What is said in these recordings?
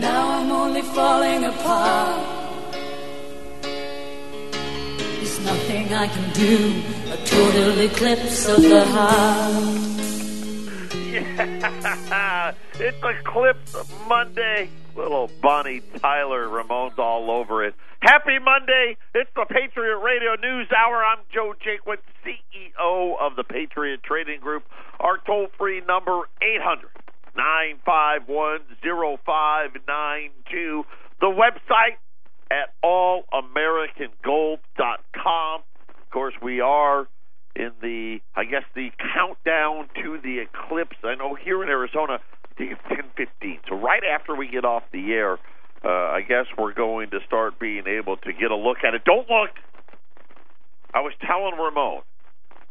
Now I'm only falling apart. There's nothing I can do, a total eclipse of the heart. Yeah, it's Eclipse Monday. Little Bonnie Tyler, Ramones all over it. Happy Monday. It's the Patriot Radio News Hour. I'm Joe Jaquin, CEO of the Patriot Trading Group. Our toll-free number, 800-951-0592. The website at allamericangold.com. Of course, we are in the, I guess, the countdown to the eclipse. I know here in Arizona, I think it's 10:15. So right after we get off the air, I guess we're going to start being able to get a look at it. Don't look. I was telling Ramon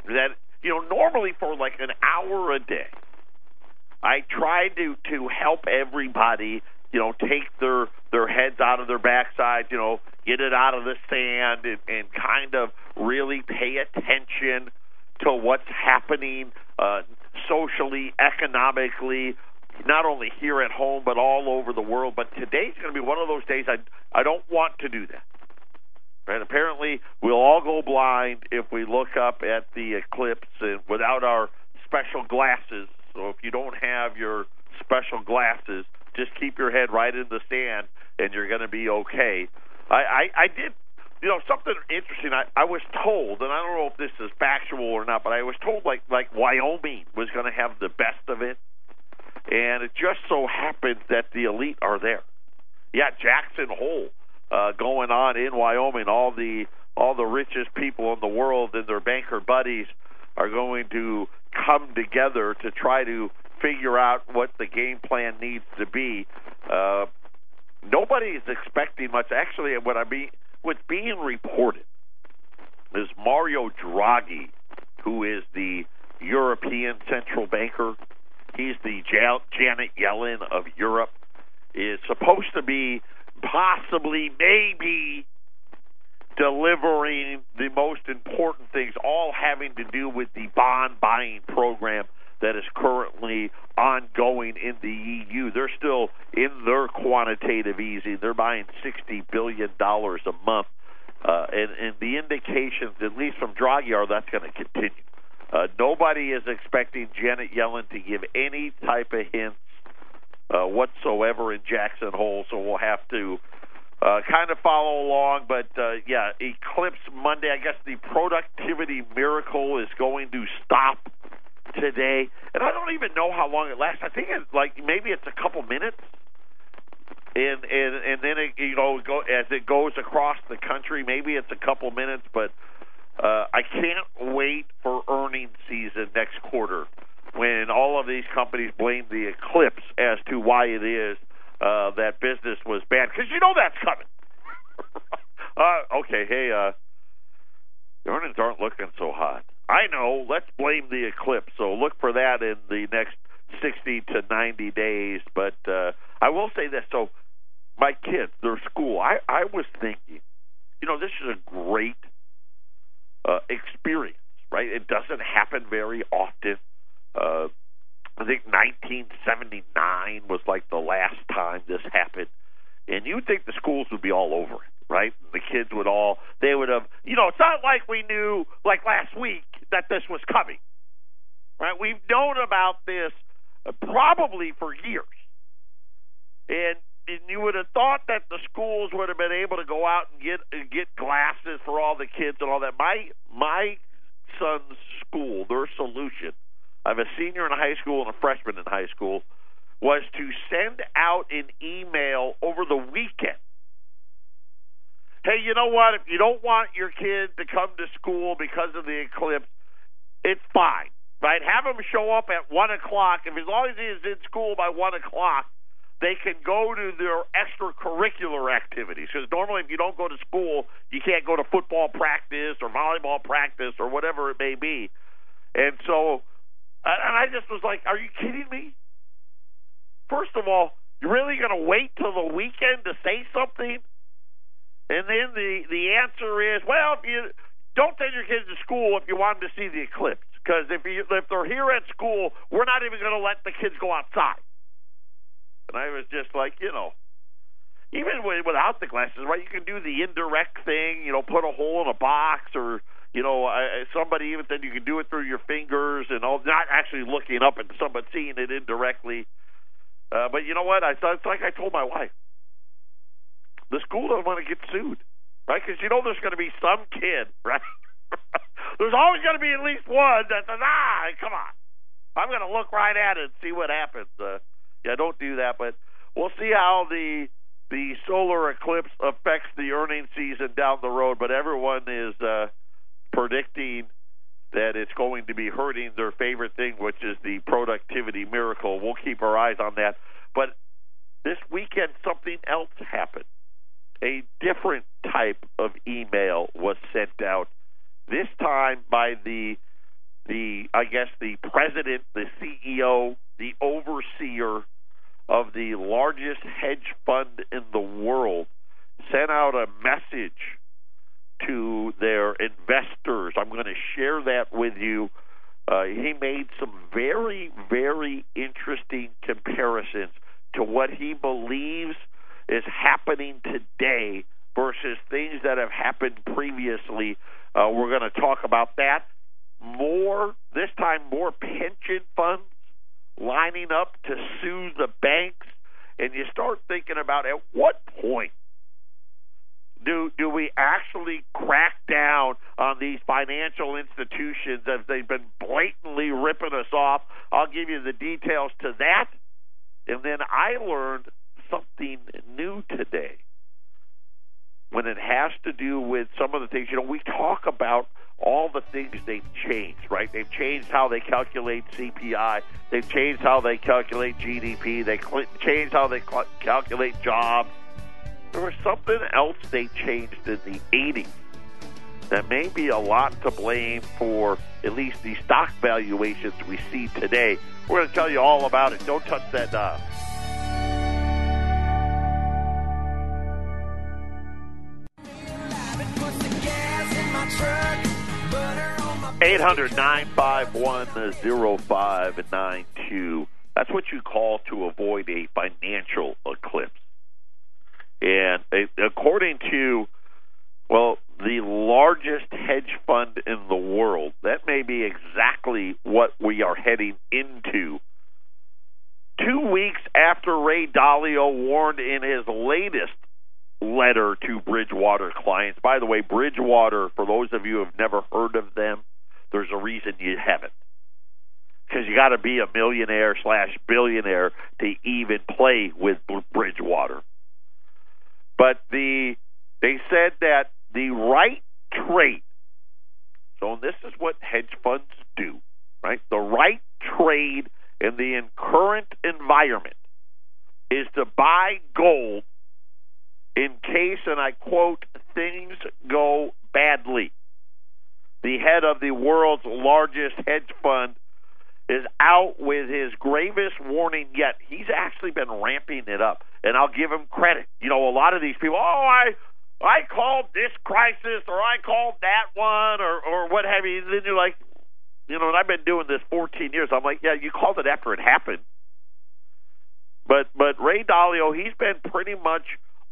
that, you know, normally for like an hour a day, I try to help everybody, you know, take their heads out of their backside, you know, get it out of the sand and kind of really pay attention to what's happening socially, economically, not only here at home but all over the world. But today's going to be one of those days I don't want to do that. Right? Apparently, we'll all go blind if we look up at the eclipse without our special glasses. So if you don't have your special glasses, just keep your head right in the sand, and you're going to be okay. I did, you know, something interesting. I was told, and I don't know if this is factual or not, but I was told like Wyoming was going to have the best of it. And it just so happens that the elite are there. Yeah, Jackson Hole going on in Wyoming. All the richest people in the world and their banker buddies are going to come together to try to figure out what the game plan needs to be. Nobody is expecting much. Actually, what's being reported is Mario Draghi, who is the European central banker. He's the Janet Yellen of Europe. Is supposed to be possibly, maybe, delivering the most important things, all having to do with the bond buying program that is currently ongoing in the EU. They're still in their quantitative easing. They're buying $60 billion a month. And the indications, at least from Draghi, are that's going to continue. Nobody is expecting Janet Yellen to give any type of hints whatsoever in Jackson Hole, so we'll have to kind of follow along. But, yeah, Eclipse Monday, I guess the productivity miracle is going to stop today. And I don't even know how long it lasts. I think it's like maybe it's a couple minutes. And then, it, you know, as it goes across the country, maybe it's a couple minutes, but I can't wait for earnings season next quarter when all of these companies blame the eclipse as to why it is that business was bad. Because you know that's coming. Okay, hey, the earnings aren't looking so hot. I know, let's blame the eclipse. So look for that in the next 60 to 90 days. But I will say this. So my kids, their school, I was thinking, you know, this is a great experience, right? It doesn't happen very often. I think 1979 was like the last time this happened. And you'd think the schools would be all over it, right? The kids would all, they would have, you know, it's not like we knew, like last week, that this was coming, right? We've known about this probably for years. And you would have thought that the schools would have been able to go out and get glasses for all the kids and all that. My son's school, their solution, I have a senior in high school and a freshman in high school, was to send out an email over the weekend. Hey, you know what? If you don't want your kid to come to school because of the eclipse, it's fine, right? Have him show up at 1 o'clock. If as long as he is in school by 1 o'clock, they can go to their extracurricular activities. Because normally if you don't go to school, you can't go to football practice or volleyball practice or whatever it may be. And so, and I just was like, are you kidding me? First of all, you're really going to wait till the weekend to say something? And then the answer is, well, if you don't send your kids to school if you want them to see the eclipse. Because if they're here at school, we're not even going to let the kids go outside. And I was just like, you know, even without the glasses, right, you can do the indirect thing, you know, put a hole in a box, or, you know, somebody even said you can do it through your fingers and all, not actually looking up at somebody, seeing it indirectly. But you know what? It's like I told my wife. The school doesn't want to get sued, right? Because you know there's going to be some kid, right? There's always going to be at least one that says, come on. I'm going to look right at it and see what happens. Yeah, don't do that. But we'll see how the solar eclipse affects the earnings season down the road. But everyone is predicting that it's going to be hurting their favorite thing, which is the productivity miracle. We'll keep our eyes on that. But this weekend, something else happened. A different type of email was sent out, this time by the president, the CEO, the overseer of the largest hedge fund in the world, sent out a message to their investors. I'm going to share that with you. He made some very, very interesting comparisons to what he believes is happening today versus things that have happened previously. We're going to talk about that. This time more pension funds lining up to sue the banks. And you start thinking about, at what point do we actually crack down on these financial institutions as they've been blatantly ripping us off? I'll give you the details to that. And then I learned something new today when it has to do with some of the things, you know, we talk about all the things they've changed, right? They've changed how they calculate CPI. They've changed how they calculate GDP. They changed how they calculate jobs. There was something else they changed in the 80s that may be a lot to blame for at least the stock valuations we see today. We're going to tell you all about it. Don't touch that dial. (800) 951-0592. That's what you call to avoid a financial eclipse. And according to, well, the largest hedge fund in the world, that may be exactly what we are heading into. 2 weeks after Ray Dalio warned in his latest letter to Bridgewater clients. By the way, Bridgewater, for those of you who have never heard of them, there's a reason you haven't, because you got to be a millionaire/billionaire to even play with Bridgewater. But they said that the right trade, so this is what hedge funds do, right? The right trade in the current environment is to buy gold in case, and I quote, things go badly. The head of the world's largest hedge fund is out with his gravest warning yet. He's actually been ramping it up, and I'll give him credit. You know, a lot of these people, I called this crisis, or I called that one, or what have you. And then you're like, you know, and I've been doing this 14 years. I'm like, yeah, you called it after it happened. But Ray Dalio, he's been pretty much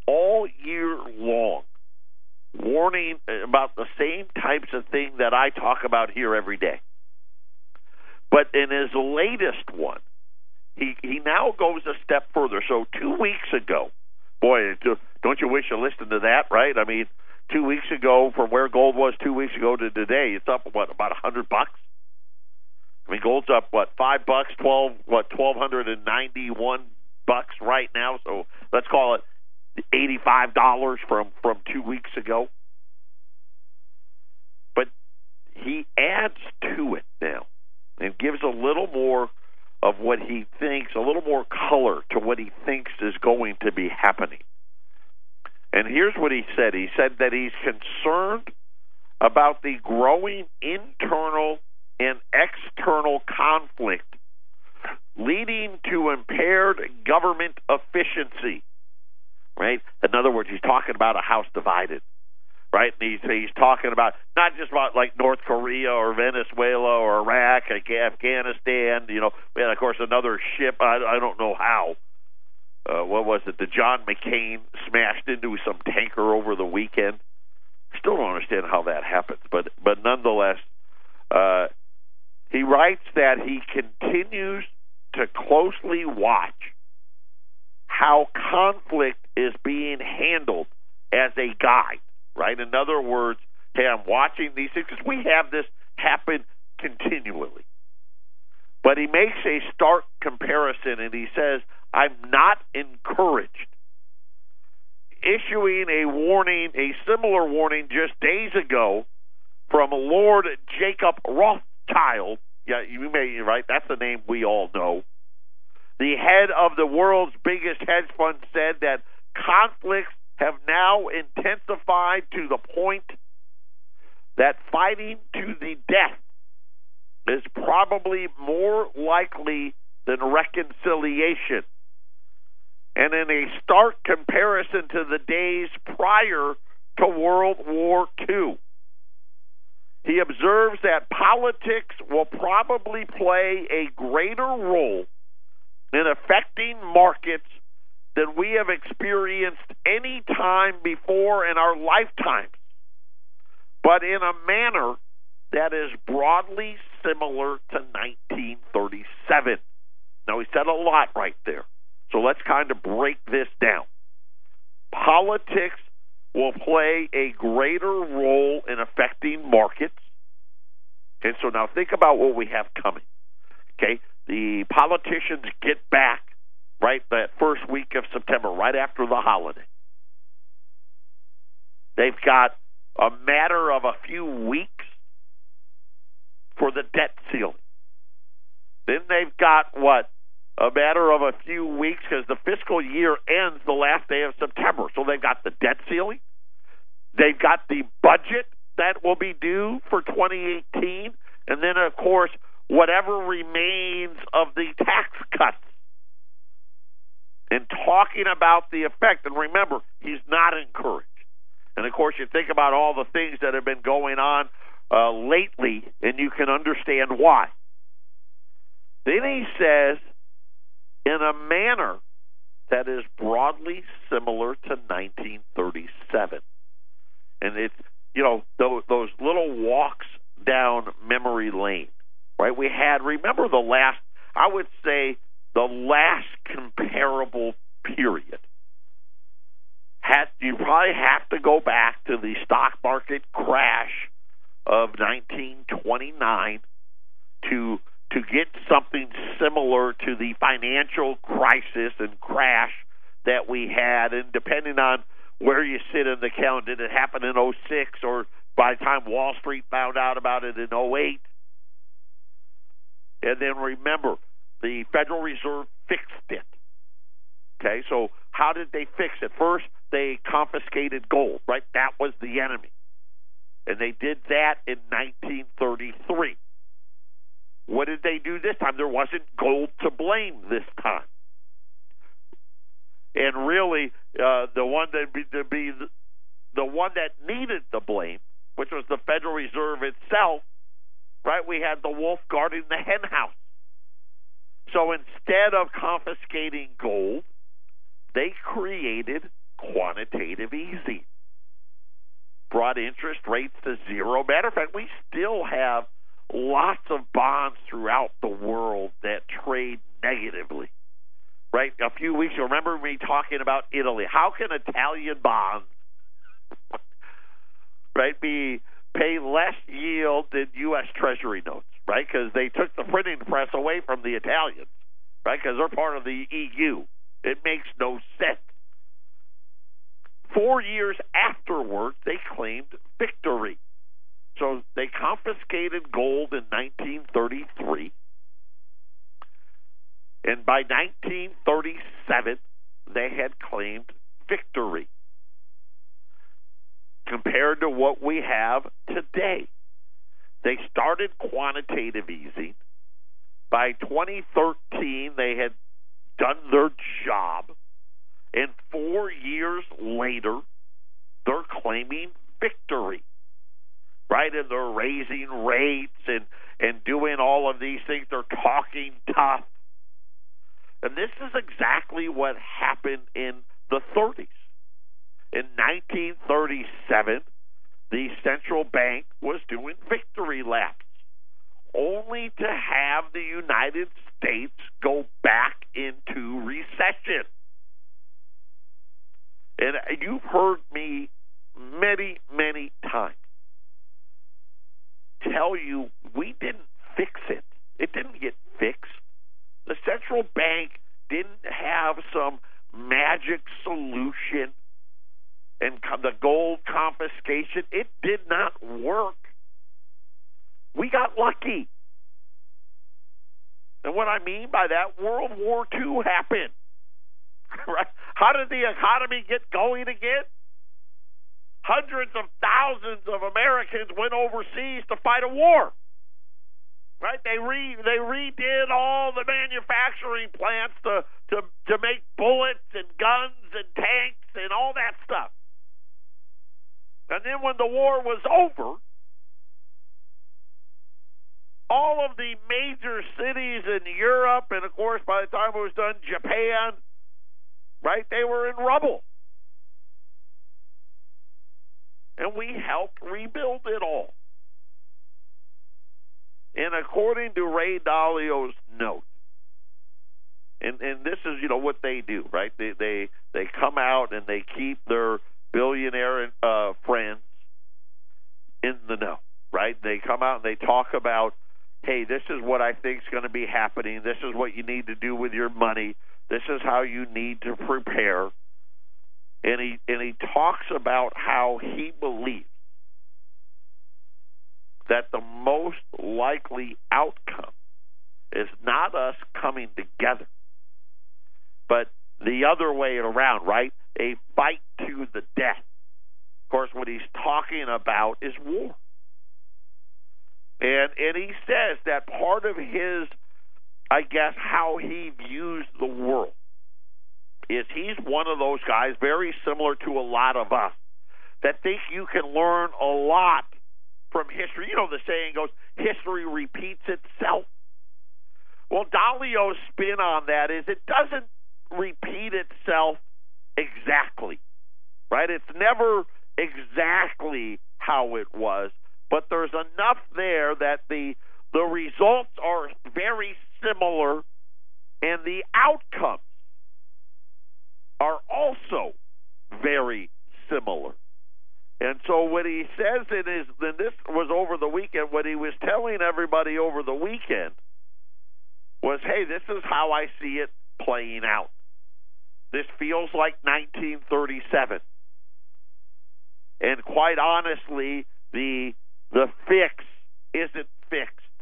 all year long warning about the same types of things that I talk about here every day. But in his latest one, he now goes a step further. So 2 weeks ago, boy, don't you wish you listened to that, right? I mean, 2 weeks ago, from where gold was 2 weeks ago to today, it's up, what, about $100? I mean, gold's up, what, $5, $1,291 right now. So let's call it $85 from 2 weeks ago. But he adds to it now and gives a little more of what he thinks, a little more color to what he thinks is going to be happening. And here's what he said. He said that he's concerned about the growing internal and external conflict leading to impaired government efficiency. Right? In other words, he's talking about a house divided, right? And he's talking about not just about like North Korea or Venezuela or Iraq, like Afghanistan, you know, and of course another ship, I don't know how, what was it, the John McCain smashed into some tanker over the weekend. Still don't understand how that happens, but nonetheless, he writes that he continues to closely watch how conflict is being handled as a guide, right? In other words, hey, I'm watching these things because we have this happen continually. But he makes a stark comparison, and he says, I'm not encouraged. Issuing a warning, a similar warning just days ago from Lord Jacob Rothschild. Yeah, you may, right? That's a name we all know. The head of the world's biggest hedge fund said that conflicts have now intensified to the point that fighting to the death is probably more likely than reconciliation. And in a stark comparison to the days prior to World War II, he observes that politics will probably play a greater role in affecting markets than we have experienced any time before in our lifetimes, but in a manner that is broadly similar to 1937. Now, he said a lot right there. So let's kind of break this down. Politics will play a greater role in affecting markets. And so now think about what we have coming. Okay, the politicians get back, right, that first week of September, right after the holiday. They've got a matter of a few weeks for the debt ceiling. Then they've got, what, a matter of a few weeks, because the fiscal year ends the last day of September. So they've got the debt ceiling. They've got the budget that will be due for 2018. And then, of course, whatever remains of the tax cuts. And talking about the effect, and remember, he's not encouraged. And, of course, you think about all the things that have been going on lately, and you can understand why. Then he says, in a manner that is broadly similar to 1937. And it's, you know, those little walks down memory lane, right? We had, remember the last, I would say the last comparable period. You probably have to go back to the stock market crash of 1929 to get something similar to the financial crisis and crash that we had. And depending on where you sit in the count, did it happen in 06 or by the time Wall Street found out about it in 08? And then remember, the Federal Reserve fixed it. Okay, so how did they fix it? First, they confiscated gold, right? That was the enemy. And they did that in 1933. What did they do this time? There wasn't gold to blame this time. And really, the one that needed the blame, which was the Federal Reserve itself, right? We had the wolf guarding the hen house. So instead of confiscating gold, they created quantitative easing, brought interest rates to zero. Matter of fact, we still have lots of bonds throughout the world that trade negatively, right? A few weeks ago, remember me talking about Italy. How can Italian bonds, right, pay less yield than U.S. Treasury notes, right? Because they took the printing press away from the Italians, right? Because they're part of the EU. It makes no sense. 4 years afterward, they claimed victory. So they confiscated gold in 1933, and by 1937, they had claimed victory compared to what we have today. They started quantitative easing. By 2013, they had done their job, and 4 years later, they're claiming victory. Right, and they're raising rates and doing all of these things. They're talking tough. And this is exactly what happened in the 30s. In 1937, the central bank was doing victory laps, only to have the United States go back into recession. And you've heard me many, many times tell you we didn't fix it. It didn't get fixed. The central bank didn't have some magic solution and the gold confiscation. It did not work. We got lucky. And what I mean by that, World War II happened. Right? How did the economy get going again? Hundreds of thousands of Americans went overseas to fight a war. Right? They redid all the manufacturing plants to make bullets and guns and tanks and all that stuff. And then when the war was over, all of the major cities in Europe, and of course by the time it was done, Japan, right, they were in rubble. And we helped rebuild it all. And according to Ray Dalio's note, and this is, you know, what they do, right? They come out and they keep their billionaire friends in the know, right? They come out and they talk about, hey, this is what I think is going to be happening. This is what you need to do with your money. This is how you need to prepare. And he talks about how he believes that the most likely outcome is not us coming together, but the other way around, right? A fight to the death. Of course, what he's talking about is war. And he says that part of his, I guess, how he views the world is he's one of those guys, very similar to a lot of us, that think you can learn a lot from history. You know, the saying goes, history repeats itself. Well, Dalio's spin on that is it doesn't repeat itself exactly, right? It's never exactly how it was, but there's enough there that the results are very similar and the outcomes are also very similar. And so what he says in his, and this was over the weekend, what he was telling everybody over the weekend was, hey, this is how I see it playing out. This feels like 1937. And quite honestly, the fix isn't fixed.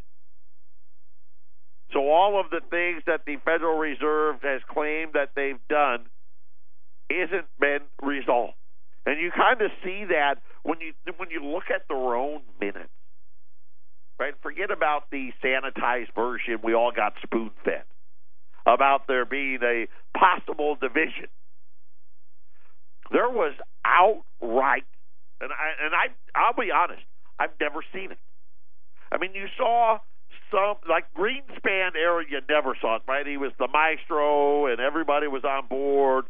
So all of the things that the Federal Reserve has claimed that they've done isn't been resolved. And you kind of see that when you look at their own minutes. Right? Forget about the sanitized version we all got spoon-fed about there being a possible division. There was outright, and I'll be honest, I've never seen it. I mean, you saw some, like Greenspan era, you never saw it, right? He was the maestro, and everybody was on board.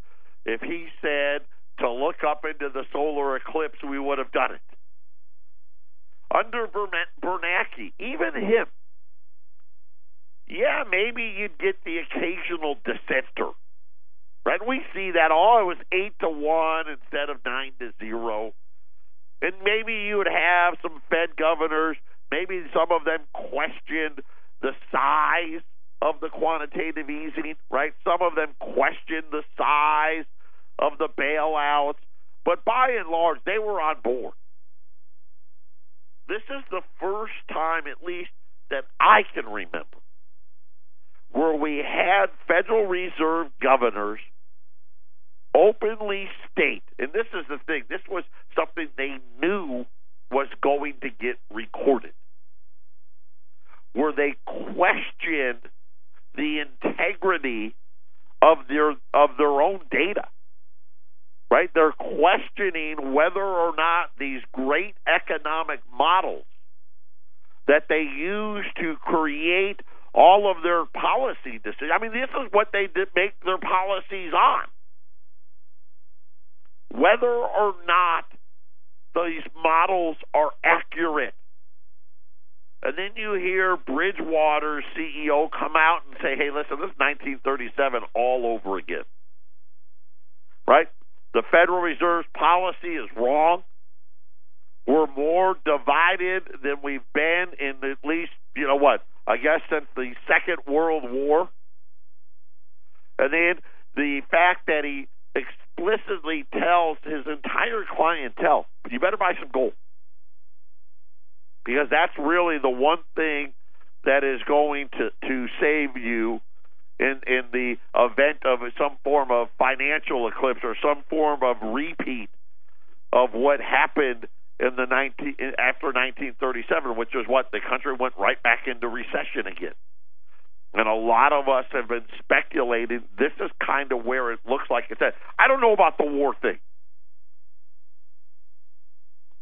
If he said to look up into the solar eclipse, we would have done it. Under Bernanke, even him, yeah, maybe you'd get the occasional dissenter, right? We see that all. It was 8-1 instead of 9-0. And maybe you would have some Fed governors, maybe some of them questioned the size of the quantitative easing, right? Some of them questioned the size of the bailouts, but by and large, they were on board. This is the first time, at least, that I can remember where we had Federal Reserve governors openly state, and this is the thing, this was something they knew was going to get recorded, where they questioned the integrity of their own data. Right? They're questioning whether or not these great economic models that they use to create all of their policy decisions. I mean, this is what they make their policies on. Whether or not these models are accurate. And then you hear Bridgewater's CEO come out and say, hey, listen, this is 1937 all over again. Right? The Federal Reserve's policy is wrong. We're more divided than we've been in at least, you know what, I guess since the Second World War. And then the fact that he explicitly tells his entire clientele, you better buy some gold. Because that's really the one thing that is going to save you in the event of some form of financial eclipse or some form of repeat of what happened in the after 1937, which is what the country went right back into recession again. And a lot of us have been speculating. This is kind of where it looks like it's at. I don't know about the war thing,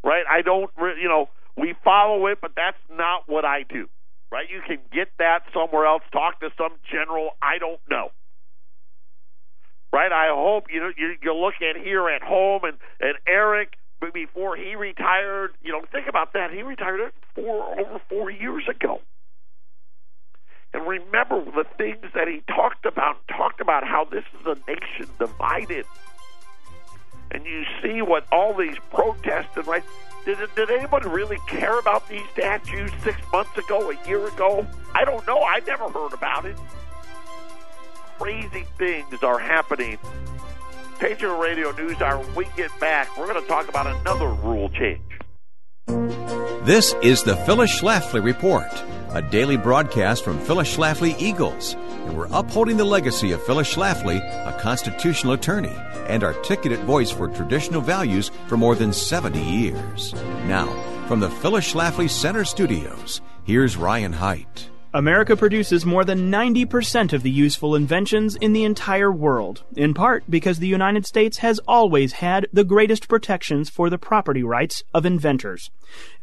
right? I don't, you know, we follow it, but that's not what I do, right? You can get that somewhere else. Talk to some general. I don't know, right? I hope you look at here at home and Eric before he retired. You know, think about that. He retired over 4 years ago. And remember the things that he talked about how this is a nation divided. And you see what all these protests and right. Did anyone really care about these statues 6 months ago, a year ago? I don't know. I never heard about it. Crazy things are happening. Patriot Radio News Hour, when we get back, we're going to talk about another rule change. This is the Phyllis Schlafly Report, a daily broadcast from Phyllis Schlafly Eagles. And we're upholding the legacy of Phyllis Schlafly, a constitutional attorney and articulate voice for traditional values for more than 70 years. Now, from the Phyllis Schlafly Center Studios, here's Ryan Haidt. America produces more than 90% of the useful inventions in the entire world, in part because the United States has always had the greatest protections for the property rights of inventors.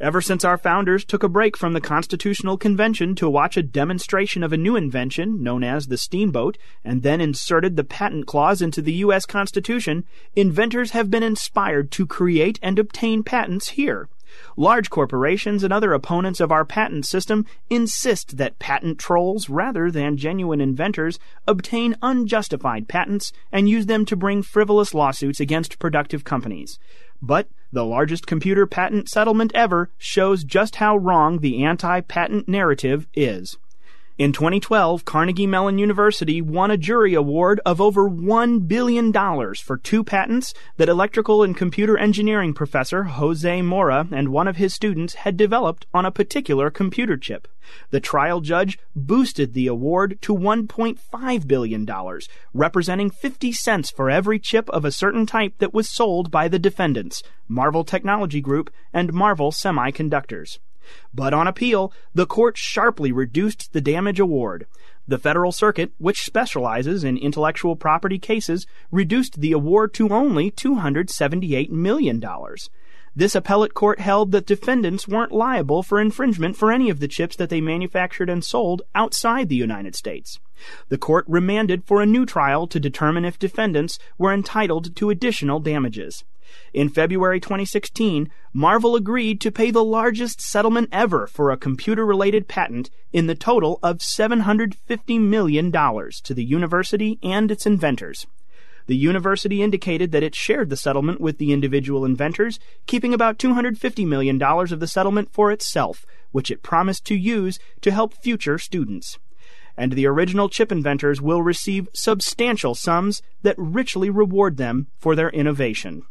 Ever since our founders took a break from the Constitutional Convention to watch a demonstration of a new invention, known as the steamboat, and then inserted the patent clause into the U.S. Constitution, inventors have been inspired to create and obtain patents here. Large corporations and other opponents of our patent system insist that patent trolls, rather than genuine inventors, obtain unjustified patents and use them to bring frivolous lawsuits against productive companies. But the largest computer patent settlement ever shows just how wrong the anti-patent narrative is. In 2012, Carnegie Mellon University won a jury award of over $1 billion for two patents that electrical and computer engineering professor Jose Mora and one of his students had developed on a particular computer chip. The trial judge boosted the award to $1.5 billion, representing 50 cents for every chip of a certain type that was sold by the defendants, Marvell Technology Group and Marvell Semiconductors. But on appeal, the court sharply reduced the damage award. The Federal Circuit, which specializes in intellectual property cases, reduced the award to only $278 million. This appellate court held that defendants weren't liable for infringement for any of the chips that they manufactured and sold outside the United States. The court remanded for a new trial to determine if defendants were entitled to additional damages. In February 2016, Marvell agreed to pay the largest settlement ever for a computer-related patent in the total of $750 million to the university and its inventors. The university indicated that it shared the settlement with the individual inventors, keeping about $250 million of the settlement for itself, which it promised to use to help future students. And the original chip inventors will receive substantial sums that richly reward them for their innovation.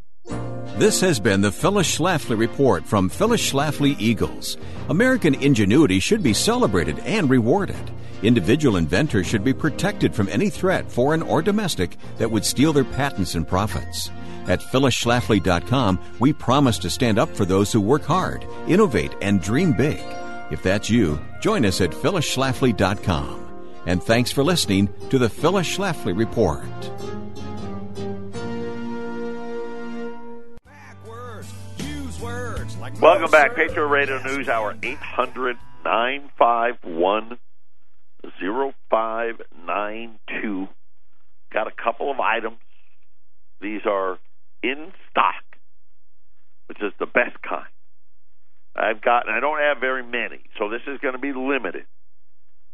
This has been the Phyllis Schlafly Report from Phyllis Schlafly Eagles. American ingenuity should be celebrated and rewarded. Individual inventors should be protected from any threat, foreign or domestic, that would steal their patents and profits. At PhyllisSchlafly.com, we promise to stand up for those who work hard, innovate, and dream big. If that's you, join us at PhyllisSchlafly.com. And thanks for listening to the Phyllis Schlafly Report. Welcome back. Patriot Radio News Hour, 800-951-0098. 0592. Got a couple of items. These are in stock, which is the best kind. I don't have very many, so this is going to be limited.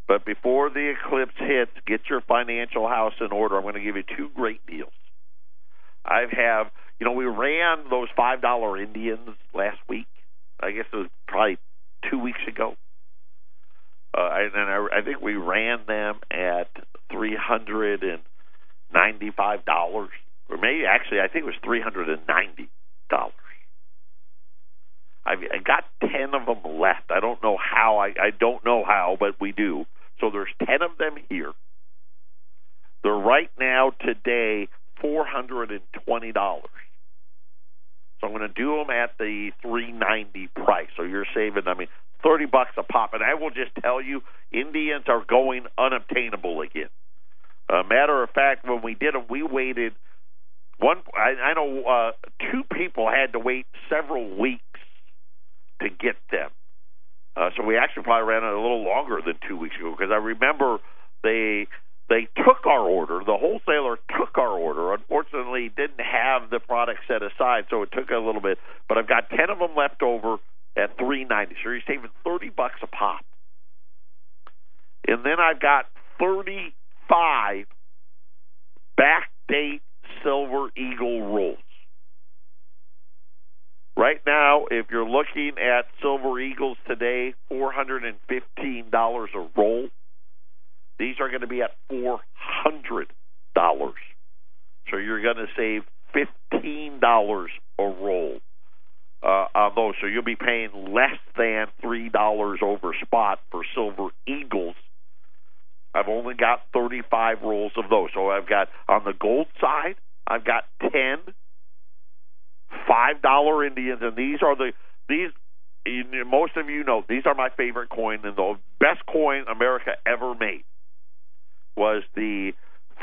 But before the eclipse hits, get your financial house in order. I'm going to give you two great deals. We ran those $5 Indians last week. I guess it was probably 2 weeks ago. And I think we ran them at $395. Or maybe, actually, I think it was $390. I got 10 of them left. I don't know how, but we do. So there's 10 of them here. They're right now, today, $420. So I'm going to do them at the $390 price. So you're saving, $30 a pop. And I will just tell you, Indians are going unobtainable again. Matter of fact, when we did them, we waited. Two people had to wait several weeks to get them. So we actually probably ran it a little longer than 2 weeks ago, because I remember they took our order. The wholesaler took our order. Unfortunately, didn't have the product set aside, so it took a little bit. But I've got 10 of them left over at $390. So you're saving $30 a pop. And then I've got 35 backdate Silver Eagle rolls. Right now, if you're looking at Silver Eagles today, $415 a roll. These are going to be at $400. So you're going to save $15 a roll on those. So you'll be paying less than $3 over spot for Silver Eagles. I've only got 35 rolls of those. So I've got, on the gold side, I've got 10 $5 Indians, and most of you know, these are my favorite coin, and the best coin America ever made was the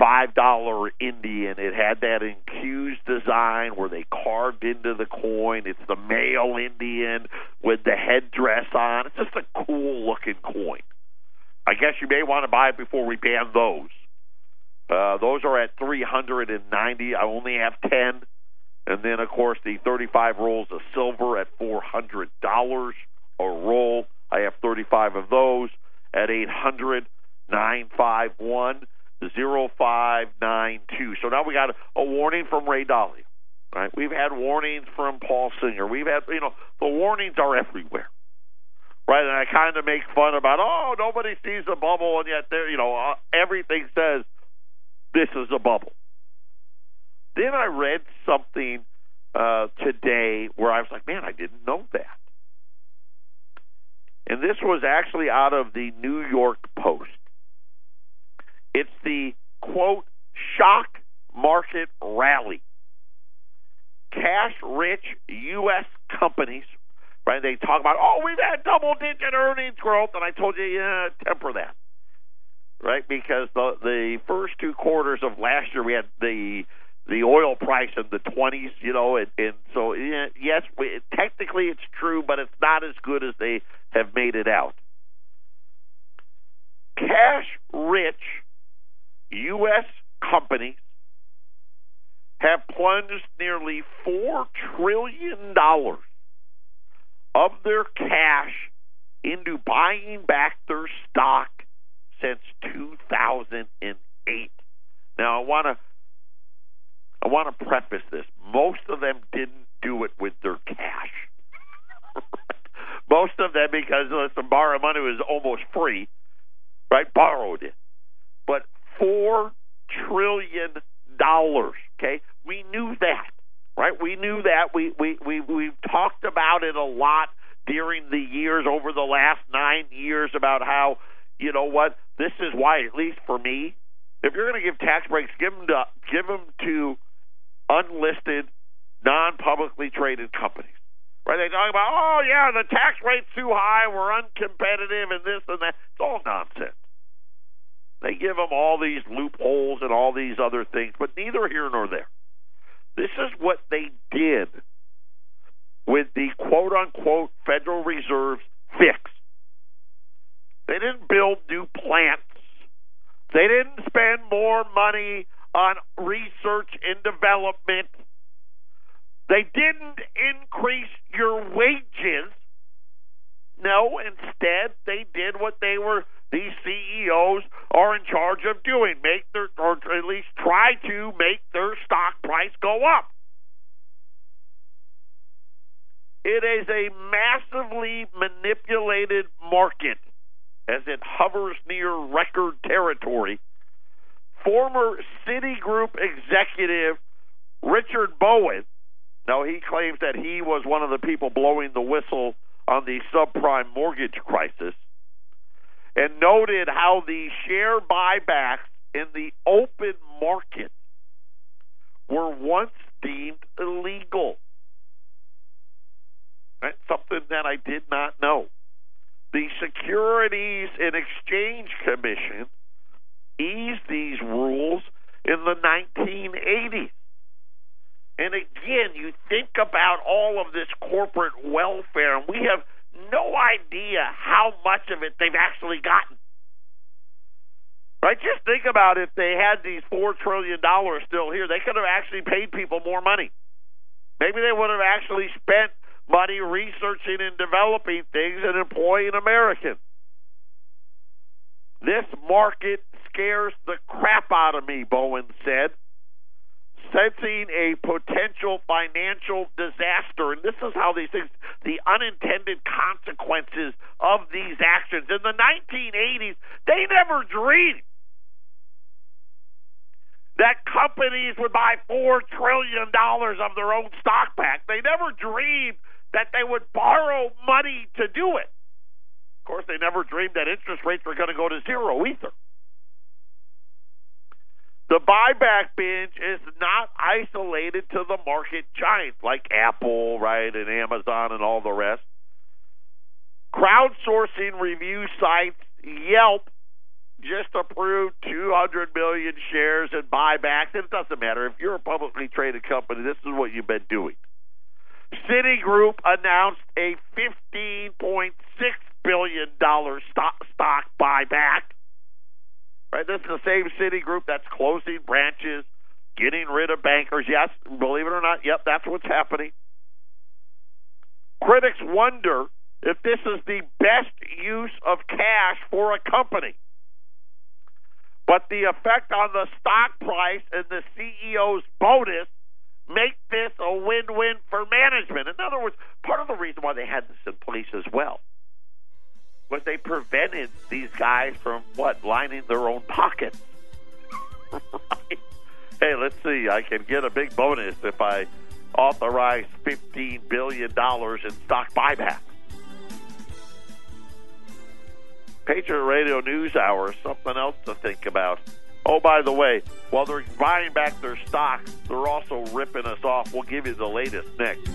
$5 Indian. It had that encused design where they carved into the coin. It's the male Indian with the headdress on. It's just a cool-looking coin. I guess you may want to buy it before we ban those. Those are at $390. I only have 10. And then, of course, the 35 rolls of silver at $400 a roll. I have 35 of those at 800-951-0592. So now we got a warning from Ray Dalio. Right? We've had warnings from Paul Singer. We've had, the warnings are everywhere. Right? And I kind of make fun about, nobody sees a bubble, and yet, everything says this is a bubble. Then I read something today where I was like, man, I didn't know that. And this was actually out of the New York Post. It's the, quote, shock market rally. Cash-rich U.S. companies, right? They talk about, we've had double-digit earnings growth, and I told you, yeah, temper that. Right? Because the first two quarters of last year, we had the oil price in the 20s, and so, yes, technically it's true, but it's not as good as they have made it out. Cash-rich U.S. companies have plunged nearly $4 trillion of their cash into buying back their stock since 2008. Now, I want to preface this. Most of them didn't do it with their cash. Most of them, because listen, borrow money was almost free, right? Borrowed it. But $4 trillion, okay? We knew that, right? We knew that. We've talked about it a lot during the years, over the last 9 years, about how, this is why, at least for me, if you're going to give tax breaks, give them to unlisted, non-publicly traded companies. Right? They talk about, the tax rate's too high, we're uncompetitive, and this and that. It's all nonsense. They give them all these loopholes and all these other things, but neither here nor there. This is what they did with the quote-unquote Federal Reserve's fix. They didn't build new plants. They didn't spend more money on research and development. They didn't increase your wages. No, instead, they did what they were, these CEOs are in charge of doing, make their, or at least try to make their stock price go up. It is a massively manipulated market as it hovers near record territory. Former Citigroup executive Richard Bowen, now he claims that he was one of the people blowing the whistle on the subprime mortgage crisis, and noted how the share buybacks in the open market were once deemed illegal. That's something that I did not know. The Securities and Exchange Commission eased these rules in the 1980s. And again, you think about all of this corporate welfare, and we have no idea how much of it they've actually gotten. Right? Just think about if they had these $4 trillion still here, they could have actually paid people more money. Maybe they would have actually spent money researching and developing things and employing Americans. This market scares the crap out of me, Bowen said, sensing a potential financial disaster. And this is how these things, the unintended consequences of these actions. In the 1980s, they never dreamed that companies would buy $4 trillion of their own stock back. They never dreamed that they would borrow money to do it. Of course, they never dreamed that interest rates were going to go to zero either. The buyback binge is not isolated to the market giants like Apple, right, and Amazon and all the rest. Crowdsourcing review sites Yelp just approved 200 million shares in buybacks. It doesn't matter. If you're a publicly traded company, this is what you've been doing. Citigroup announced a $15.6 billion stock buyback. Right, this is the same Citigroup that's closing branches, getting rid of bankers. Yes, believe it or not, yep, that's what's happening. Critics wonder if this is the best use of cash for a company. But the effect on the stock price and the CEO's bonus make this a win-win for management. In other words, part of the reason why they had this in place as well was they prevented these guys from, what, lining their own pockets. Right? Hey, let's see, I can get a big bonus if I authorize $15 billion in stock buyback. Patriot Radio News Hour, something else to think about. Oh, by the way, while they're buying back their stocks, they're also ripping us off. We'll give you the latest next.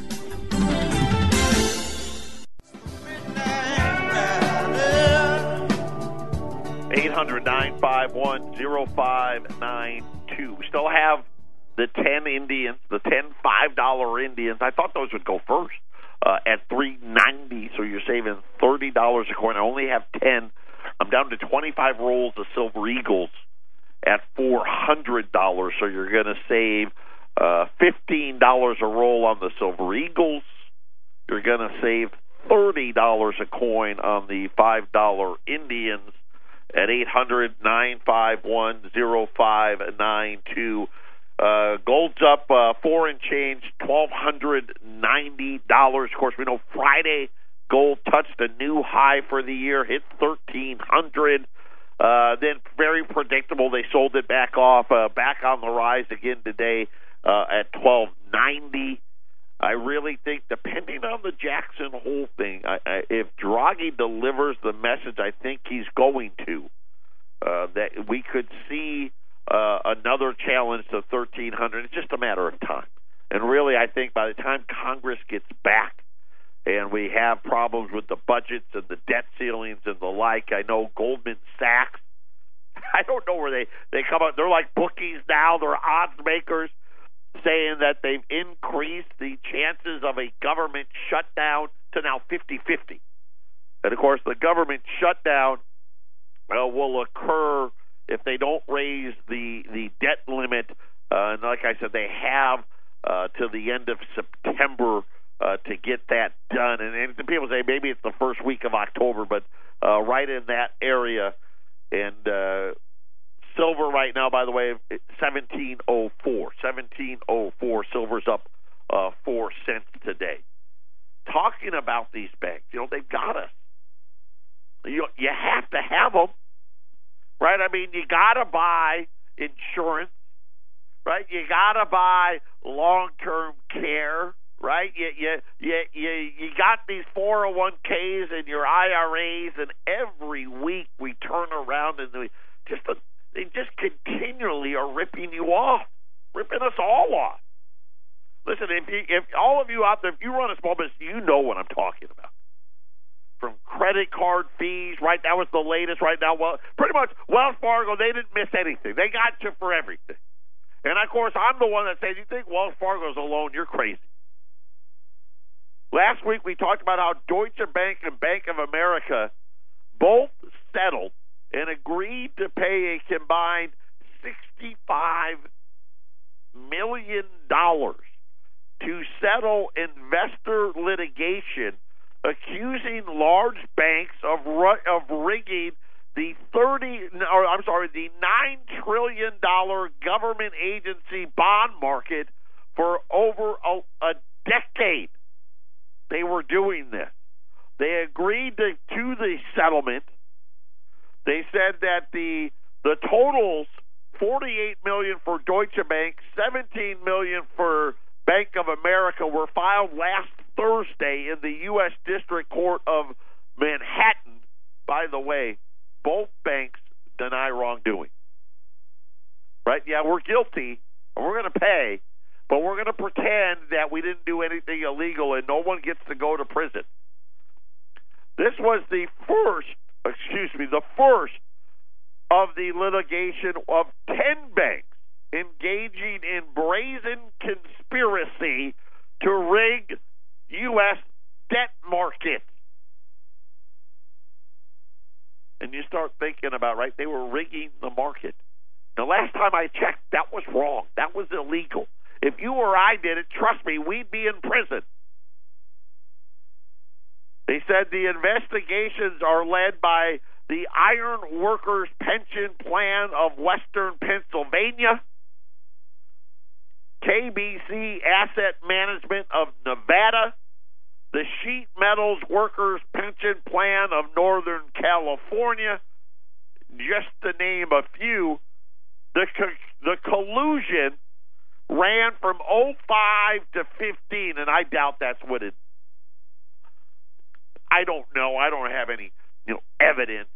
We still have the 10 Indians, the 10 $5 Indians. I thought those would go first at $3.90, so you're saving $30 a coin. I only have 10. I'm down to 25 rolls of Silver Eagles at $400, so you're going to save $15 a roll on the Silver Eagles. You're going to save $30 a coin on the $5 Indians. At 800-951-0592. Gold's up four and change, $1,290. Of course, we know Friday gold touched a new high for the year, hit 1,300. Then very predictable, they sold it back off, back on the rise again today at 1,290. I really think, depending on the Jackson Hole thing, if Draghi delivers the message I think he's going to, that we could see another challenge to 1,300. It's just a matter of time. And really, I think by the time Congress gets back and we have problems with the budgets and the debt ceilings and the like, I know Goldman Sachs, I don't know where they come out. They're like bookies now. They're odds makers, saying that they've increased the chances of a government shutdown to now 50-50. And, of course, the government shutdown will occur if they don't raise the debt limit, and like I said, they have to the end of September to get that done. And people say maybe it's the first week of October, but right in that area. And silver right now, by the way, $17.04. Silver's up 4 cents today. Talking about these banks, you know, they've got us. You have to have them, right? I mean, you got to buy insurance, right? You got to buy long-term care, right? You got these 401ks and your IRAs, and every week we turn around and they just continually are ripping you off, ripping us all off. Listen, if all of you out there, if you run a small business, you know what I'm talking about. From credit card fees, right? That was the latest right now. Well, pretty much Wells Fargo, they didn't miss anything. They got you for everything. And, of course, I'm the one that says, you think Wells Fargo's alone, you're crazy. Last week we talked about how Deutsche Bank and Bank of America both settled and agreed to pay a combined $65 million to settle investor litigation accusing large banks of rigging the $9 trillion government agency bond market for over a decade. They were doing this. They agreed to the settlement. They said that the totals, $48 million for Deutsche Bank, $17 million for Bank of America, were filed last Thursday in the U.S. District Court of Manhattan. By the way, both banks deny wrongdoing. Right? Yeah, we're guilty, and we're going to pay, but we're going to pretend that we didn't do anything illegal and no one gets to go to prison. This was the first of the litigation of 10 banks engaging in brazen conspiracy to rig U.S. debt markets. And you start thinking about, right, they were rigging the market. The last time I checked, that was wrong. That was illegal. If you or I did it, trust me, we'd be in prison. They said the investigations are led by the Iron Workers Pension Plan of Western Pennsylvania, KBC Asset Management of Nevada, the Sheet Metals Workers Pension Plan of Northern California, just to name a few. The collusion ran from 05 to 15, and I doubt that's what it. I don't know. I don't have any evidence,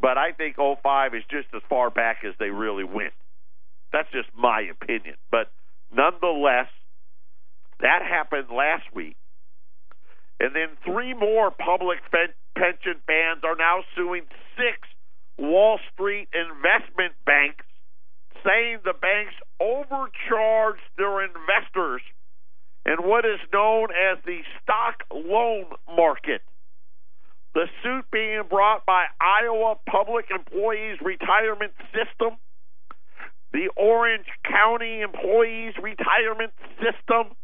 but I think 05 is just as far back as they really went. That's just my opinion. But nonetheless, that happened last week. And then three more public pension funds are now suing six Wall Street investment banks, saying the banks overcharged their investors in what is known as the stock loan market. The suit being brought by Iowa Public Employees Retirement System, the Orange County Employees Retirement System,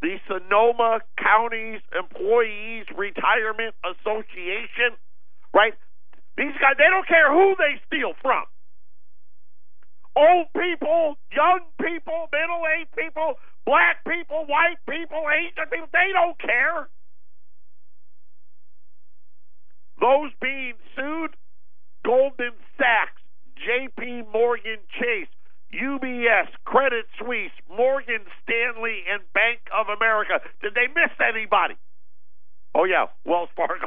the Sonoma County Employees Retirement Association, right? These guys, they don't care who they steal from. Old people, young people, middle-aged people, black people, white people, Asian people, they don't care. Those being sued, Goldman Sachs, JP Morgan Chase, UBS, Credit Suisse, Morgan Stanley, and Bank of America. Did they miss anybody? Oh, yeah, Wells Fargo.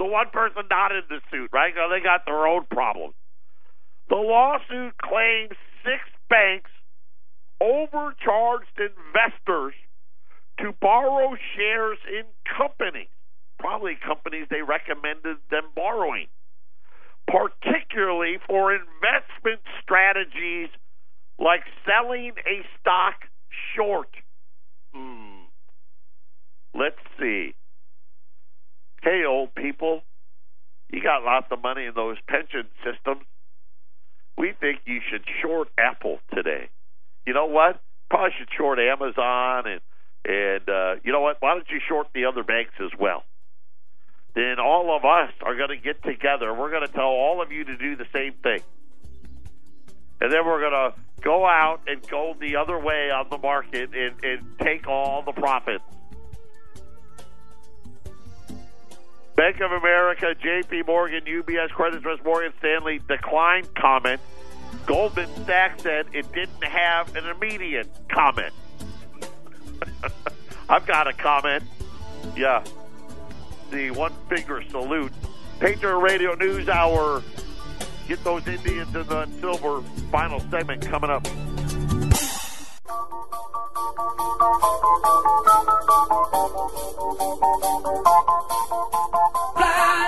The one person not in the suit, right? Well, they got their own problems. The lawsuit claims six banks overcharged investors to borrow shares in companies, probably companies they recommended them borrowing, particularly for investment strategies like selling a stock short. Let's see. Hey, old people, You got lots of money in those pension systems. We think you should short Apple today. You know what? Probably should short Amazon, and you know what? Why don't you short the other banks as well? Then all of us are going to get together. We're going to tell all of you to do the same thing. And then we're going to go out and go the other way on the market and take all the profits. Bank of America, JP Morgan, UBS, Credit Suisse, Morgan Stanley declined comment. Goldman Sachs said it didn't have an immediate comment. I've got a comment. Yeah. The one-finger salute. Patriot Radio News Hour. Get those Indians in the silver. Final segment coming up.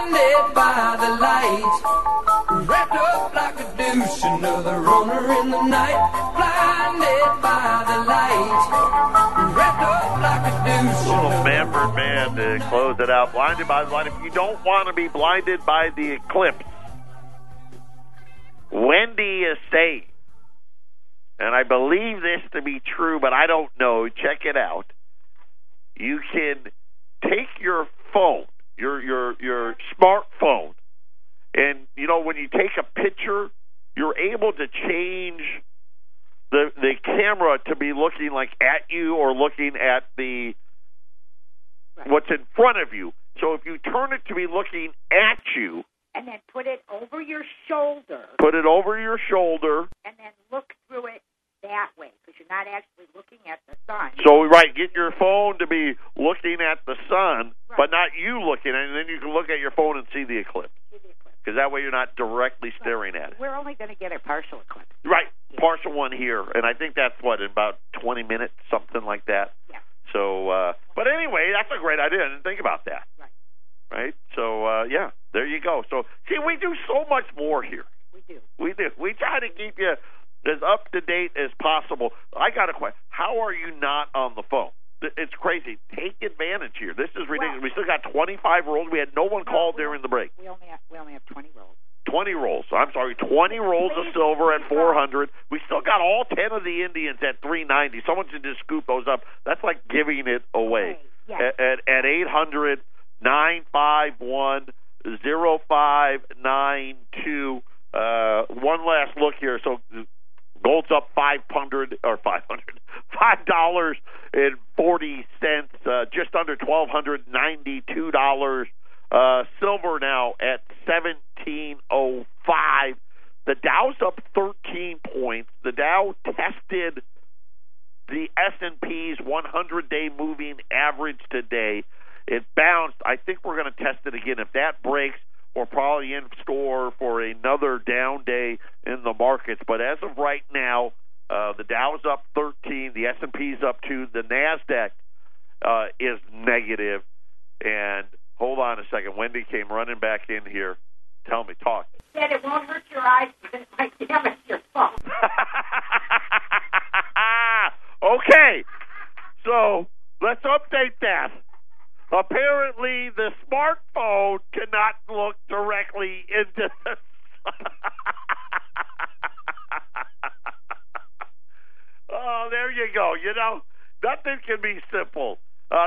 Blinded by the light, wrapped up like a douche, another runner in the night. Blinded by the light, wrapped up like a douche. Little Manfred Man to close it out. Blinded by the light. If you don't want to be blinded by the eclipse, Wendy is safe. And I believe this to be true, but I don't know. Check it out. You can take your phone, your smartphone, and, you know, when you take a picture, you're able to change the camera to be looking like at you or looking at the what's in front of you. So if you turn it to be looking at you, and then put it over your shoulder. Put it over your shoulder. And then look through it that way, because you're not actually looking at the sun. So, right, get your phone to be looking at the sun, right, but not you looking at it, and then you can look at your phone and see the eclipse. Because that way you're not directly staring at it. We're only going to get a partial eclipse. Right, yeah. Partial one here, and I think that's, what, in about 20 minutes, something like that. Yeah. So, but anyway, that's a great idea. I didn't think about that. Right. Right? So, yeah, there you go. So, see, we do so much more here. We do. We try to keep you as up to date as possible. I got a question. How are you not on the phone? It's crazy. Take advantage here. This is ridiculous. Well, we still got 25 rolls. We had no one call during the break. We only have 20 rolls. 20 rolls. I'm sorry, 20 rolls of silver at 400. We still got all 10 of the Indians at 390. Someone should just scoop those up. That's like giving it away. Yes. At 800. 951-0592. One last look here. So gold's up $5.40, just under $1,292. Silver now at 1705. The Dow's up 13 points. The Dow tested the S&P's 100-day moving average today. It bounced. I think we're going to test it again. If that breaks, we're probably in store for another down day in the markets. But as of right now, the Dow's up 13, the S&P's up 2, the NASDAQ is negative. And hold on a second. Wendy came running back in here. Tell me, talk. She said it won't hurt your eyes, but I damage your phone. Okay. So let's update that. Apparently, the smartphone cannot look directly into the sun. Oh, there you go. You know, nothing can be simple.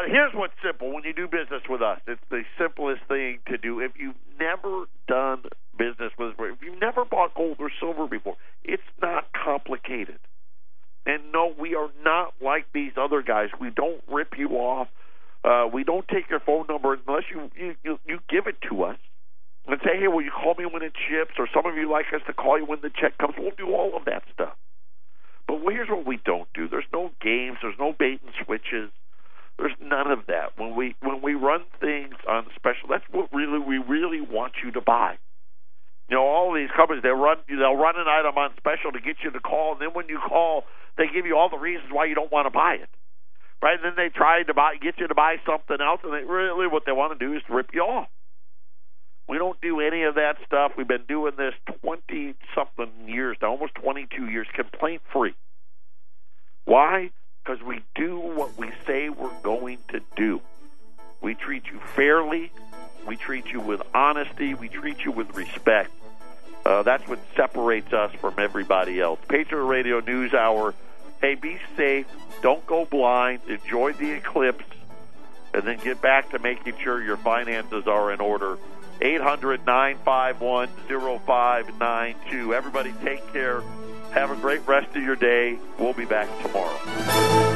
Here's what's simple when you do business with us. It's the simplest thing to do. If you've never done business with us, if you've never bought gold or silver before, it's not complicated. And no, we are not like these other guys. We don't rip you off. We don't take your phone number unless you give it to us and say, hey, will you call me when it ships? Or some of you like us to call you when the check comes. We'll do all of that stuff. But here's what we don't do. There's no games. There's no bait and switches. There's none of that. When we run things on special, that's what we really want you to buy. You know, all these companies, they'll run an item on special to get you to call, and then when you call, they give you all the reasons why you don't want to buy it. Right, and then they try to get you to buy something else, and they really what they want to do is to rip you off. We don't do any of that stuff. We've been doing this 20-something years now, almost 22 years, complaint-free. Why? Because we do what we say we're going to do. We treat you fairly. We treat you with honesty. We treat you with respect. That's what separates us from everybody else. Patriot Radio News Hour. Hey, be safe. Don't go blind. Enjoy the eclipse. And then get back to making sure your finances are in order. 800-951-0592. Everybody take care. Have a great rest of your day. We'll be back tomorrow.